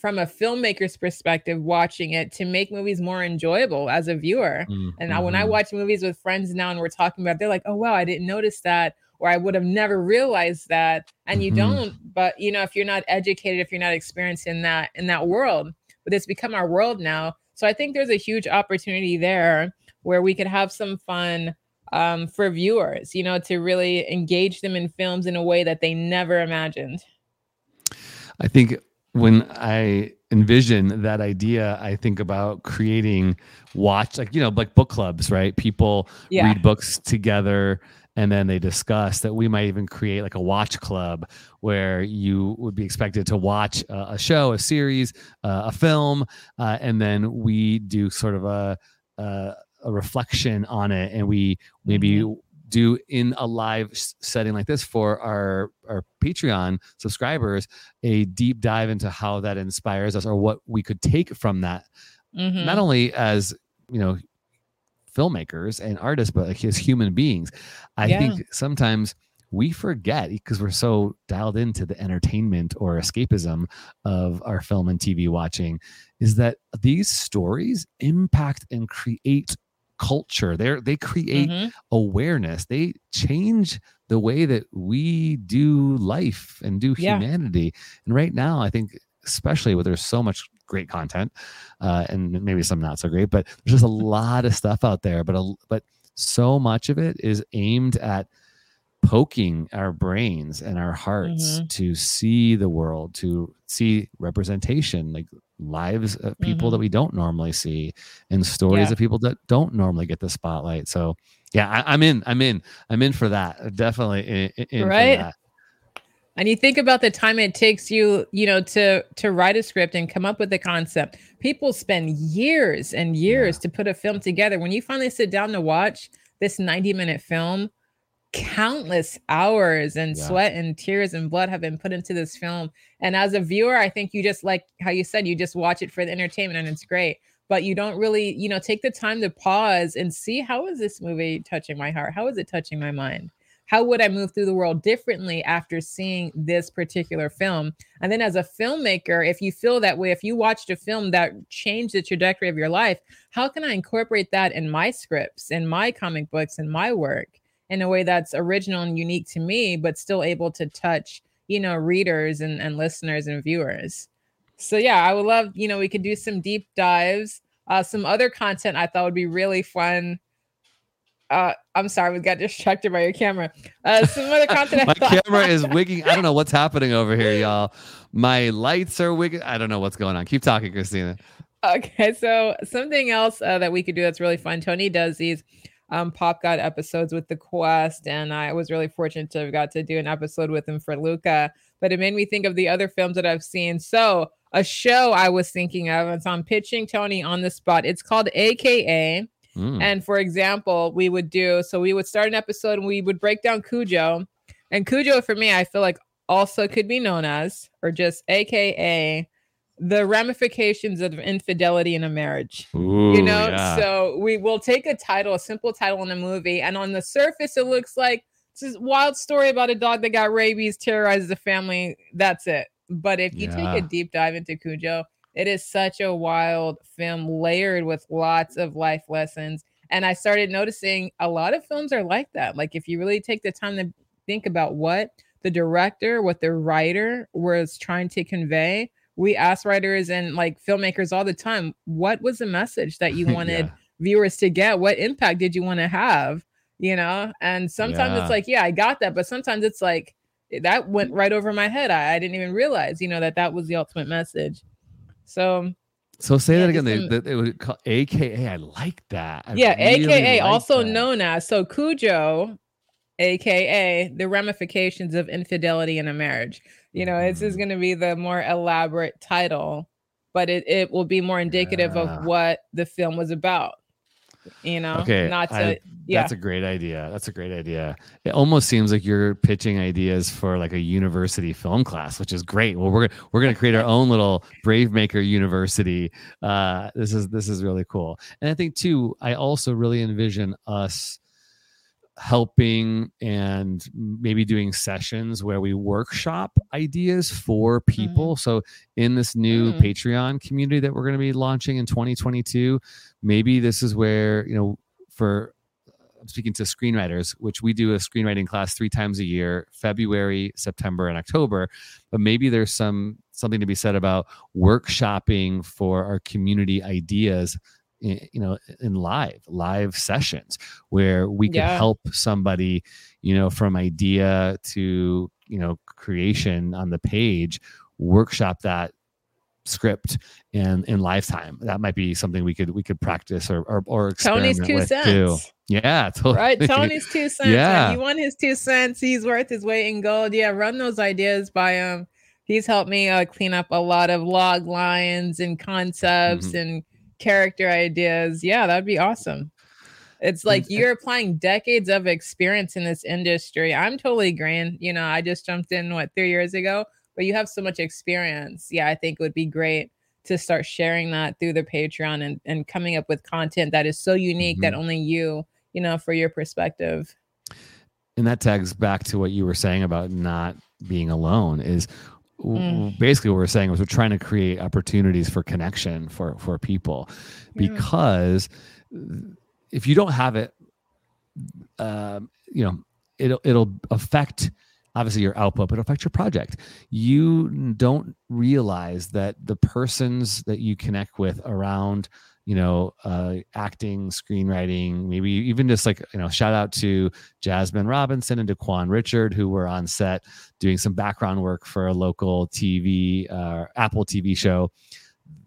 from a filmmaker's perspective, watching it to make movies more enjoyable as a viewer. Mm-hmm. And I, when I watch movies with friends now and we're talking about it, they're like, oh, wow, I didn't notice that. Or I would have never realized that. And you mm-hmm. don't, but you know, if you're not educated, if you're not experienced in that, in that world, but it's become our world now. So I think there's a huge opportunity there where we could have some fun um, for viewers, you know, to really engage them in films in a way that they never imagined. I think when I envision that idea, I think about creating watch, like, you know, like book clubs, right? People yeah. read books together, and then they discuss that. We might even create like a watch club where you would be expected to watch a, a show, a series, uh, a film, uh, and then we do sort of a, a a reflection on it, and we maybe do in a live setting like this for our our Patreon subscribers a deep dive into how that inspires us, or what we could take from that, mm-hmm. not only as, you know, filmmakers and artists, but like as human beings. I yeah. think sometimes we forget because we're so dialed into the entertainment or escapism of our film and T V watching, is that these stories impact and create culture. They're, they create mm-hmm. awareness. They change the way that we do life and do yeah. humanity. And right now, I think, especially where there's so much great content, uh, and maybe some not so great, but there's just a lot of stuff out there. But a, but so much of it is aimed at poking our brains and our hearts mm-hmm. to see the world, to see representation, like lives of people mm-hmm. that we don't normally see, and stories yeah. of people that don't normally get the spotlight. So yeah, I, I'm in, I'm in, I'm in for that. Definitely in, in right? for that. And you think about the time it takes you, you know, to to write a script and come up with the concept. People spend years and years yeah. to put a film together. When you finally sit down to watch this ninety minute film, countless hours and yeah. sweat and tears and blood have been put into this film. And as a viewer, I think you just, like how you said, you just watch it for the entertainment and it's great. But you don't really, you know, take the time to pause and see, how is this movie touching my heart? How is it touching my mind? How would I move through the world differently after seeing this particular film? And then as a filmmaker, if you feel that way, if you watched a film that changed the trajectory of your life, how can I incorporate that in my scripts, in my comic books, in my work, in a way that's original and unique to me, but still able to touch, you know, readers and, and listeners and viewers? So yeah, I would love, you know, we could do some deep dives. Uh, some other content I thought would be really fun. Uh, I'm sorry, we got distracted by your camera. Uh, some other content. My I camera is wigging. I don't know what's happening over here, y'all. My lights are wigging. I don't know what's going on. Keep talking, Christina. Okay, so something else uh, that we could do that's really fun. Tony does these um, Pop God episodes with The Quest, and I was really fortunate to have got to do an episode with him for Luca. But it made me think of the other films that I've seen. So a show I was thinking of, and so I'm pitching Tony on the spot. It's called A K A. Mm. And for example, we would do, so we would start an episode and we would break down Cujo. And Cujo, for me, I feel like also could be known as, or just A K A, the ramifications of infidelity in a marriage. Ooh, you know, yeah. So we will take a title, a simple title in a movie. And on the surface, it looks like this is a wild story about a dog that got rabies, terrorizes a family. That's it. But if you yeah. take a deep dive into Cujo, it is such a wild film layered with lots of life lessons. And I started noticing a lot of films are like that. Like if you really take the time to think about what the director, what the writer was trying to convey, we ask writers and like filmmakers all the time, what was the message that you wanted yeah. viewers to get? What impact did you want to have? You know? And sometimes yeah. it's like, yeah, I got that. But sometimes it's like, that went right over my head. I, I didn't even realize, you know, that that was the ultimate message. So, so say yeah, that again. They, they, they would call A K A. I like that. I yeah, really A K A, like also that. Known as so Cujo, A K A the ramifications of infidelity in a marriage. You know, mm. this is going to be the more elaborate title, but it, it will be more indicative yeah. of what the film was about. You know, okay. Not to, I, yeah. That's a great idea. That's a great idea. It almost seems like you're pitching ideas for like a university film class, which is great. Well, we're we're gonna create our own little BraveMaker University. Uh, this is this is really cool. And I think too, I also really envision us helping and maybe doing sessions where we workshop ideas for people. Mm-hmm. So in this new mm-hmm. Patreon community that we're going to be launching in twenty twenty-two, maybe this is where, you know, for I'm speaking to screenwriters, which we do a screenwriting class three times a year, February, September, and October. But maybe there's some something to be said about workshopping for our community ideas, you know, in live live sessions where we can yeah. help somebody, you know, from idea to, you know, creation on the page, workshop that script and in lifetime. That might be something we could we could practice or or, or experiment Tony's two with cents. Too. Yeah, totally. Right, Tony's two cents. Yeah, you want his two cents? He's worth his weight in gold. Yeah, run those ideas by him. He's helped me uh, clean up a lot of log lines and concepts mm-hmm. and character ideas. Yeah, that'd be awesome. It's like you're applying decades of experience in this industry. I'm totally green. You know, I just jumped in what three years ago, but you have so much experience. Yeah, I think it would be great to start sharing that through the Patreon and, and coming up with content that is so unique mm-hmm. that only you, you know, for your perspective. And that tags back to what you were saying about not being alone is mm. basically what we're saying was we're trying to create opportunities for connection for, for people, because yeah. if you don't have it, uh, you know, it'll, it'll affect obviously your output, but it'll affect your project. You don't realize that the persons that you connect with around, you know, uh, acting, screenwriting, maybe even just like, you know, shout out to Jasmine Robinson and Daquan Richard, who were on set doing some background work for a local T V, uh, Apple T V show.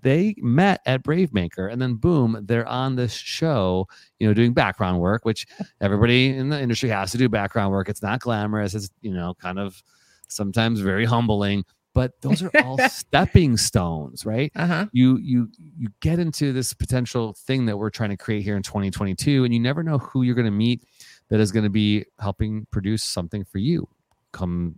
They met at BraveMaker, and then boom, they're on this show, you know, doing background work, which everybody in the industry has to do background work. It's not glamorous. It's, you know, kind of sometimes very humbling. But those are all stepping stones, right? Uh-huh. You you you get into this potential thing that we're trying to create here in twenty twenty-two, and you never know who you're going to meet that is going to be helping produce something for you come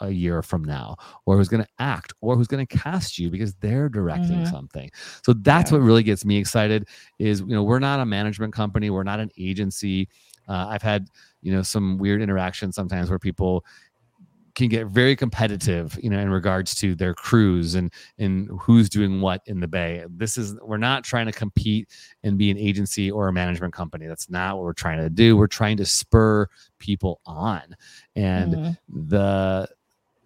a year from now, or who's going to act, or who's going to cast you because they're directing mm-hmm. something. So that's yeah. what really gets me excited is, you know, we're not a management company. We're not an agency. Uh, I've had, you know, some weird interactions sometimes where people can get very competitive, you know, in regards to their crews and, and who's doing what in the Bay. This is, we're not trying to compete and be an agency or a management company. That's not what we're trying to do. We're trying to spur people on, and mm-hmm. the,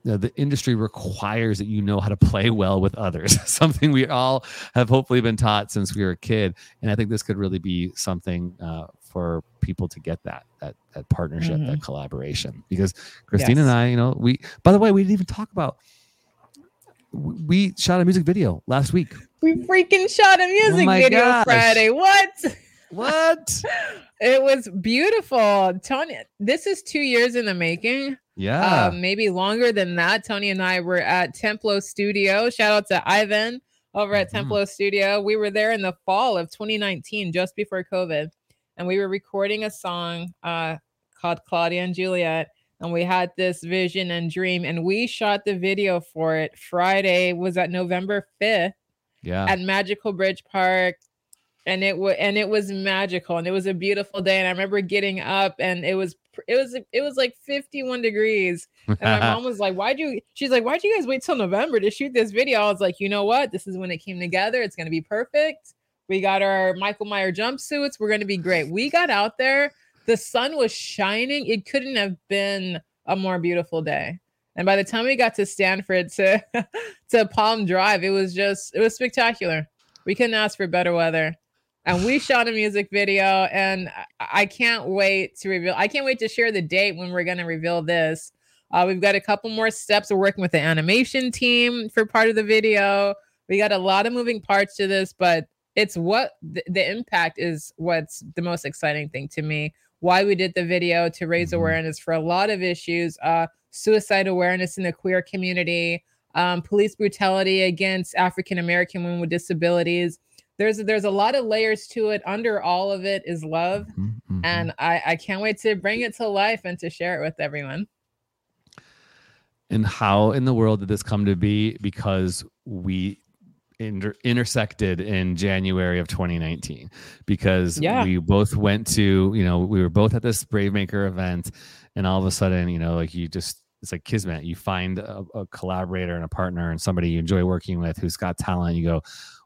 the, the industry requires that you know how to play well with others, something we all have hopefully been taught since we were a kid. And I think this could really be something, uh, for people to get that that that partnership, mm-hmm. that collaboration, because Christina yes. and I, you know, we. By the way, we didn't even talk about. We shot a music video last week. We freaking shot a music oh video gosh. Friday. What? What? It was beautiful, Tony. This is two years in the making. Yeah, uh, maybe longer than that. Tony and I were at Templo Studio. Shout out to Ivan over at mm-hmm. Templo Studio. We were there in the fall of twenty nineteen, just before COVID. And we were recording a song uh, called Claudia and Juliet. And we had this vision and dream. And we shot the video for it. Friday was at November fifth yeah. at Magical Bridge Park. And it, w- and it was magical. And it was a beautiful day. And I remember getting up, and it was it was, it was like fifty-one degrees. And my mom was like, why'd you? She's like, why'd you guys wait till November to shoot this video? I was like, you know what? This is when it came together. It's going to be perfect. We got our Michael Meyer jumpsuits. We're going to be great. We got out there. The sun was shining. It couldn't have been a more beautiful day. And by the time we got to Stanford to, to Palm Drive, it was just, it was spectacular. We couldn't ask for better weather. And we shot a music video, and I can't wait to reveal. I can't wait to share the date when we're going to reveal this. Uh, we've got a couple more steps. We're working with the animation team for part of the video. We got a lot of moving parts to this, but it's what th- the impact is what's the most exciting thing to me. Why we did the video, to raise mm-hmm. awareness for a lot of issues, uh, suicide awareness in the queer community, um, police brutality against African-American women with disabilities. There's, there's a lot of layers to it. Under all of it is love. Mm-hmm. And I, I can't wait to bring it to life and to share it with everyone. And how in the world did this come to be? Because we... Inter- intersected in January of twenty nineteen, because yeah. we both went to, you know, we were both at this BraveMaker event, and all of a sudden, you know, like you just, it's like kismet. You find a, a collaborator and a partner and somebody you enjoy working with who's got talent. You go,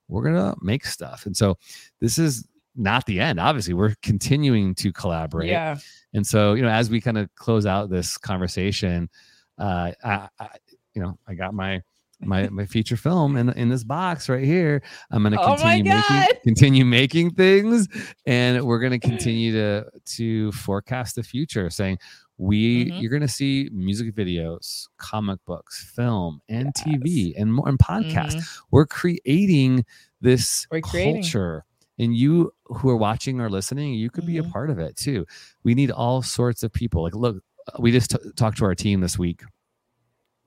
we're going to make stuff. And so this is not the end. Obviously, we're continuing to collaborate. Yeah. And so, you know, as we kind of close out this conversation, uh, I, I you know, I got my, my my feature film in in this box right here. I'm going to continue oh making, continue making things, and we're going to continue to to forecast the future, saying we mm-hmm. you're going to see music videos, comic books, film, and yes. T V, and more, and podcasts. Mm-hmm. We're creating this we're creating. culture, and you who are watching or listening, you could mm-hmm. be a part of it too. We need all sorts of people. Like, look, we just t- talked to our team this week,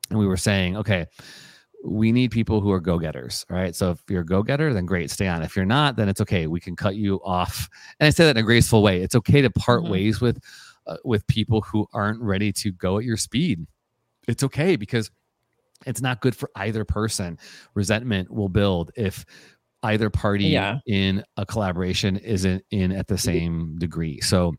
and we were saying, okay, we need people who are go-getters, right? So if you're a go-getter, then great, stay on. If you're not, then it's okay. We can cut you off. And I say that in a graceful way. It's okay to part mm-hmm. ways with uh, with people who aren't ready to go at your speed. It's okay, because It's not good for either person. Resentment will build if either party yeah. in a collaboration isn't in at the same degree. So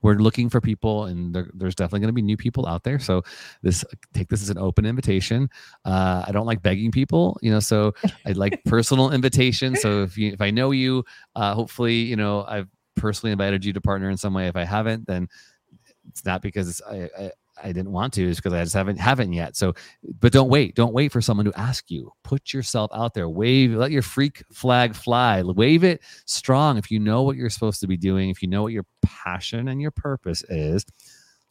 we're looking for people, and there, there's definitely going to be new people out there. So this take this as an open invitation. Uh, I don't like begging people, you know, so I like personal invitations. So if you, if I know you, uh, hopefully, you know, I've personally invited you to partner in some way. If I haven't, then it's not because it's, I, I I didn't want to, is because I just haven't haven't yet. So, but don't wait. Don't wait for someone to ask you. Put yourself out there. Wave. Let your freak flag fly. Wave it strong. If you know what you're supposed to be doing, if you know what your passion and your purpose is,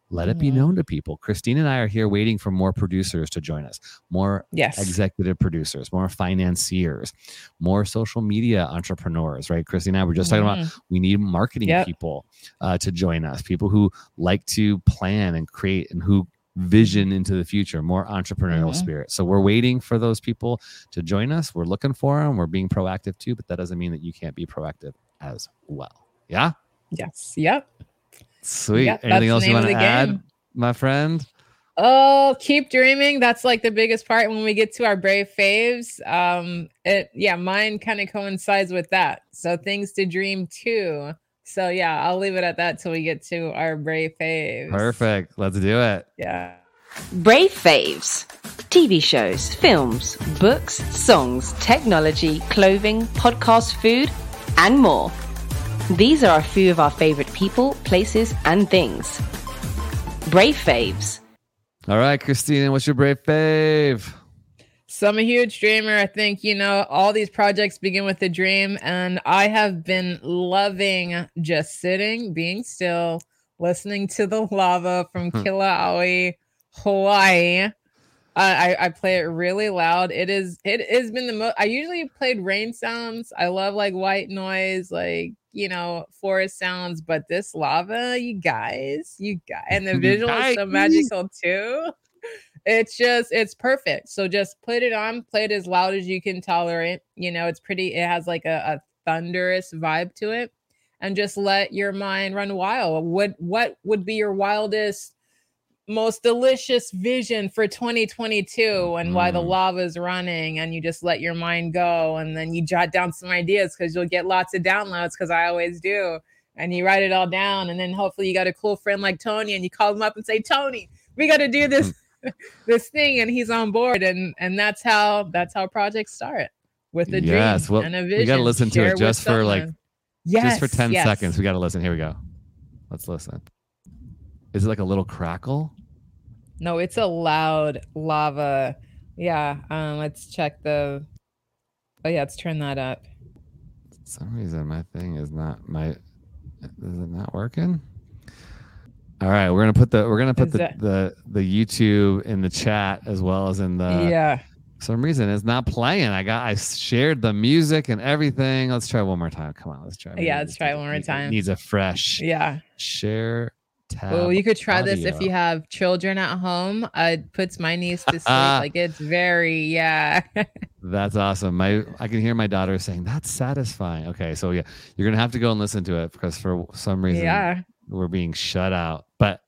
let it be known to people. Krystina and I are here waiting for more producers to join us, more yes. executive producers, more financiers, more social media entrepreneurs, right? Krystina and I were just mm-hmm. talking about, we need marketing yep. people uh, to join us, people who like to plan and create and who vision into the future, more entrepreneurial mm-hmm. spirit. So we're waiting for those people to join us. We're looking for them. We're being proactive too, but that doesn't mean that you can't be proactive as well. Yeah? Yes. Yep. Sweet. Yep, anything else you want to add, game. my friend? Oh, keep dreaming. That's like the biggest part when we get to our Brave faves. Um, it yeah, mine kind of coincides with that. So things to dream too. So yeah, I'll leave it at that till we get to our Brave faves. Perfect. Let's do it. Yeah. Brave faves. T V shows, films, books, songs, technology, clothing, podcasts, food, and more. These are a few of our favorite people, places, and things. Brave faves. All right, Krystina, what's your brave fave? So I'm a huge dreamer. I think, you know, all these projects begin with a dream, and I have been loving just sitting, being still, listening to the lava from hmm. Kilauea, Hawaii. Uh, I, I play it really loud. It is. It has been the most. I usually played rain sounds. I love like white noise, like, you know, forest sounds. But this lava, you guys, you guys, and the visual is so magical too. It's just, it's perfect. So just put it on, play it as loud as you can tolerate. You know, it's pretty. It has like a, a thunderous vibe to it, and just let your mind run wild. What what would be your wildest, most delicious vision for twenty twenty-two, and mm. why the lava is running, and you just let your mind go, and then you jot down some ideas because you'll get lots of downloads, because I always do, and you write it all down, and then hopefully you got a cool friend like Tony, and you call him up and say, Tony, we got to do this this thing, and he's on board, and and that's how that's how projects start, with a yes. dream well, and a vision. We got to listen to it just for someone. like yes, just for ten yes. seconds. We got to listen. Here we go. Let's listen. Is it like a little crackle? No, it's a loud lava. Yeah. Um, let's check the. Oh yeah, let's turn that up. For some reason my thing is not my. Is it not working? All right, we're gonna put the we're gonna put the, that... the the YouTube in the chat as well as in the. Yeah. For some reason it's not playing. I got I shared the music and everything. Let's try one more time. Come on, let's try. Yeah, let's try it one more time. It needs a fresh. Yeah. Share. Oh, you could try audio. This if you have children at home. Uh, it puts my niece to sleep. Like it's very, yeah. That's awesome. My, I can hear my daughter saying, that's satisfying. Okay, so yeah, you're going to have to go and listen to it because for some reason yeah. we're being shut out. But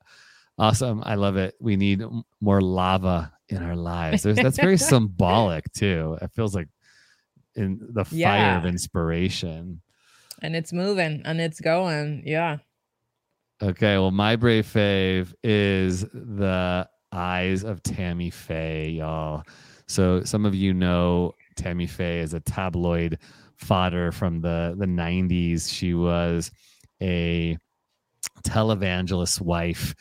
awesome. I love it. We need more lava in our lives. There's, that's very symbolic too. It feels like in the fire yeah. of inspiration. And it's moving and it's going. Yeah. Okay, well, my brave fave is the eyes of Tammy Faye, y'all. So some of you know Tammy Faye is a tabloid fodder from the, the nineties. She was a televangelist wife,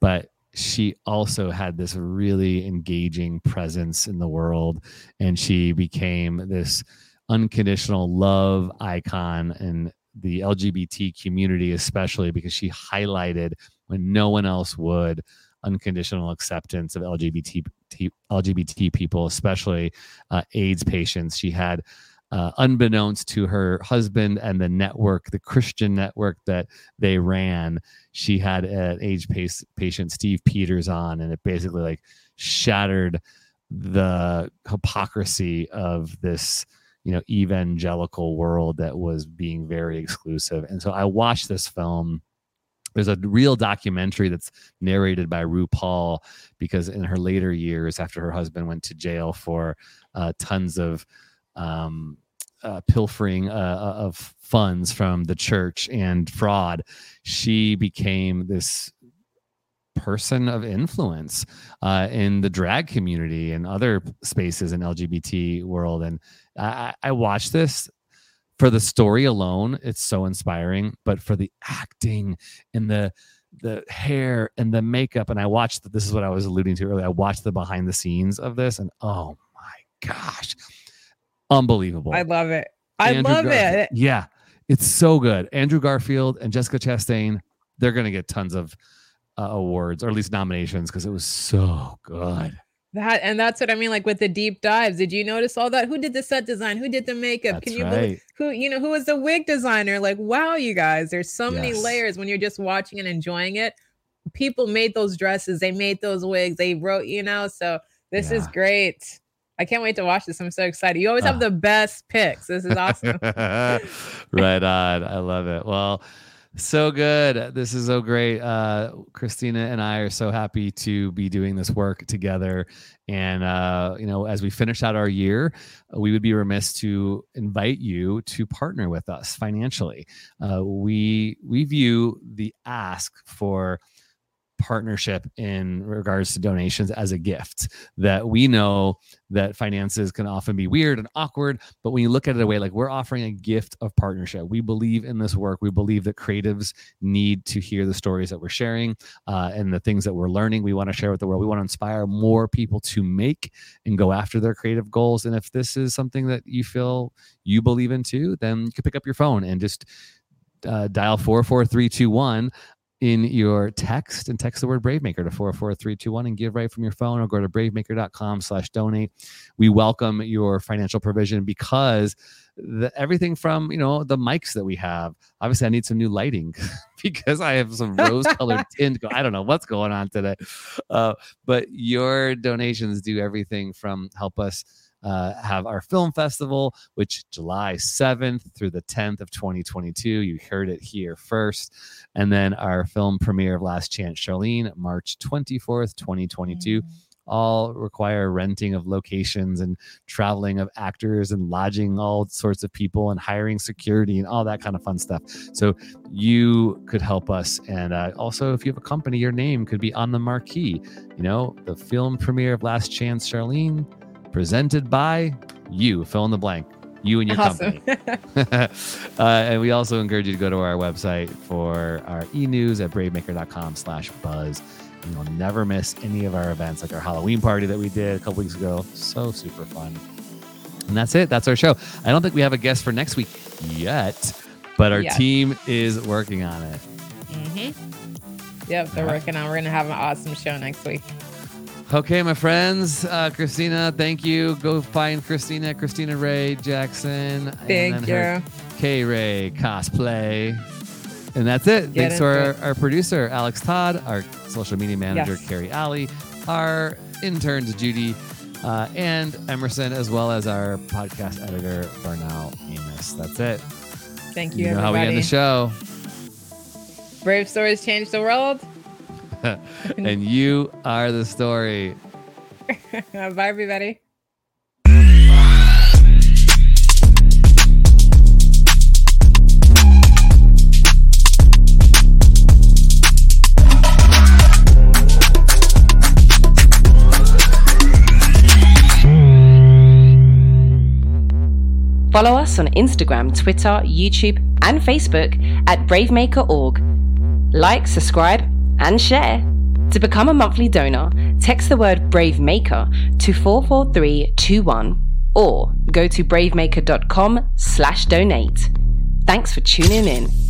but she also had this really engaging presence in the world, and she became this unconditional love icon and the L G B T community, especially because she highlighted when no one else would unconditional acceptance of L G B T L G B T people, especially uh, AIDS patients. She had, uh, unbeknownst to her husband and the network, the Christian network that they ran, she had an AIDS pa- patient, Steve Peters, on, and it basically like shattered the hypocrisy of this, you know, evangelical world that was being very exclusive. And so I watched this film There's a real documentary that's narrated by RuPaul, because in her later years, after her husband went to jail for uh, tons of um, uh, pilfering uh, of funds from the church and fraud, she became this person of influence uh, in the drag community and other spaces in L G B T world. And I, I watched this. For the story alone, it's so inspiring, but for the acting and the the hair and the makeup, and I watched, this is what I was alluding to earlier, I watched the behind the scenes of this, and oh my gosh, unbelievable. I love it. I Andrew love Garfield. it. Yeah, it's so good. Andrew Garfield and Jessica Chastain, they're going to get tons of uh, awards, or at least nominations, because it was so good. That, and that's what I mean, like with the deep dives. Did you notice all that? Who did the set design? Who did the makeup? That's Can you right. believe, who you know who was the wig designer? Like, wow, you guys, there's so yes. many layers when you're just watching and enjoying it. People made those dresses, they made those wigs, they wrote, you know. So this yeah. is great. I can't wait to watch this. I'm so excited. You always uh. have the best picks. This is awesome. Right on. I love it. Well, so good. This is so great. Uh, Krystina and I are so happy to be doing this work together. And, uh, you know, as we finish out our year, we would be remiss to invite you to partner with us financially. Uh, we, we view the ask for partnership in regards to donations as a gift, that we know that finances can often be weird and awkward, but when you look at it away, like, we're offering a gift of partnership. We believe in this work. We believe that creatives need to hear the stories that we're sharing uh, and the things that we're learning. We want to share with the world. We want to inspire more people to make and go after their creative goals. And if this is something that you feel you believe in too, then you can pick up your phone and just uh, dial four four three two one in your text, and text the word BraveMaker to four four three two one and give right from your phone, or go to bravemaker dot com slash donate. We welcome your financial provision, because the, everything from, you know, the mics that we have, obviously I need some new lighting because I have some rose colored tint. I don't know what's going on today. Uh, but your donations do everything from help us Uh, have our film festival, which July seventh through the tenth of twenty twenty-two. You heard it here first. And then our film premiere of Last Chance Charlene, March twenty-fourth, twenty twenty-two. Mm-hmm. All require renting of locations and traveling of actors and lodging all sorts of people and hiring security and all that kind of fun stuff. So you could help us. And uh, also, if you have a company, your name could be on the marquee. You know, the film premiere of Last Chance Charlene, presented by you, fill in the blank, you and your awesome. company. uh, and we also encourage you to go to our website for our e-news at bravemaker dot com slash buzz. And you'll never miss any of our events, like our Halloween party that we did a couple weeks ago. So super fun. And that's it. That's our show. I don't think we have a guest for next week yet, but our yeah. team is working on it. Mm-hmm. Yep, they're right. working on it. We're going to have an awesome show next week. Okay, my friends, uh, Krystina, thank you. Go find Krystina, Krystina Wray Jackson. Thank you. K-Ray Cosplay. And that's it. Get Thanks to our, our producer, Alex Todd, our social media manager, yes. Carrie Alley, our interns, Judy, uh, and Emerson, as well as our podcast editor, Barnell Amos. That's it. Thank you, you know everybody. How we end the show. Brave stories change the world. And you are the story. Bye, everybody. Follow us on Instagram, Twitter, YouTube, and Facebook at bravemaker dot org. Like, subscribe, and share. To become a monthly donor, text the word BraveMaker to four four three two one or go to bravemaker dot com slash donate. Thanks for tuning in.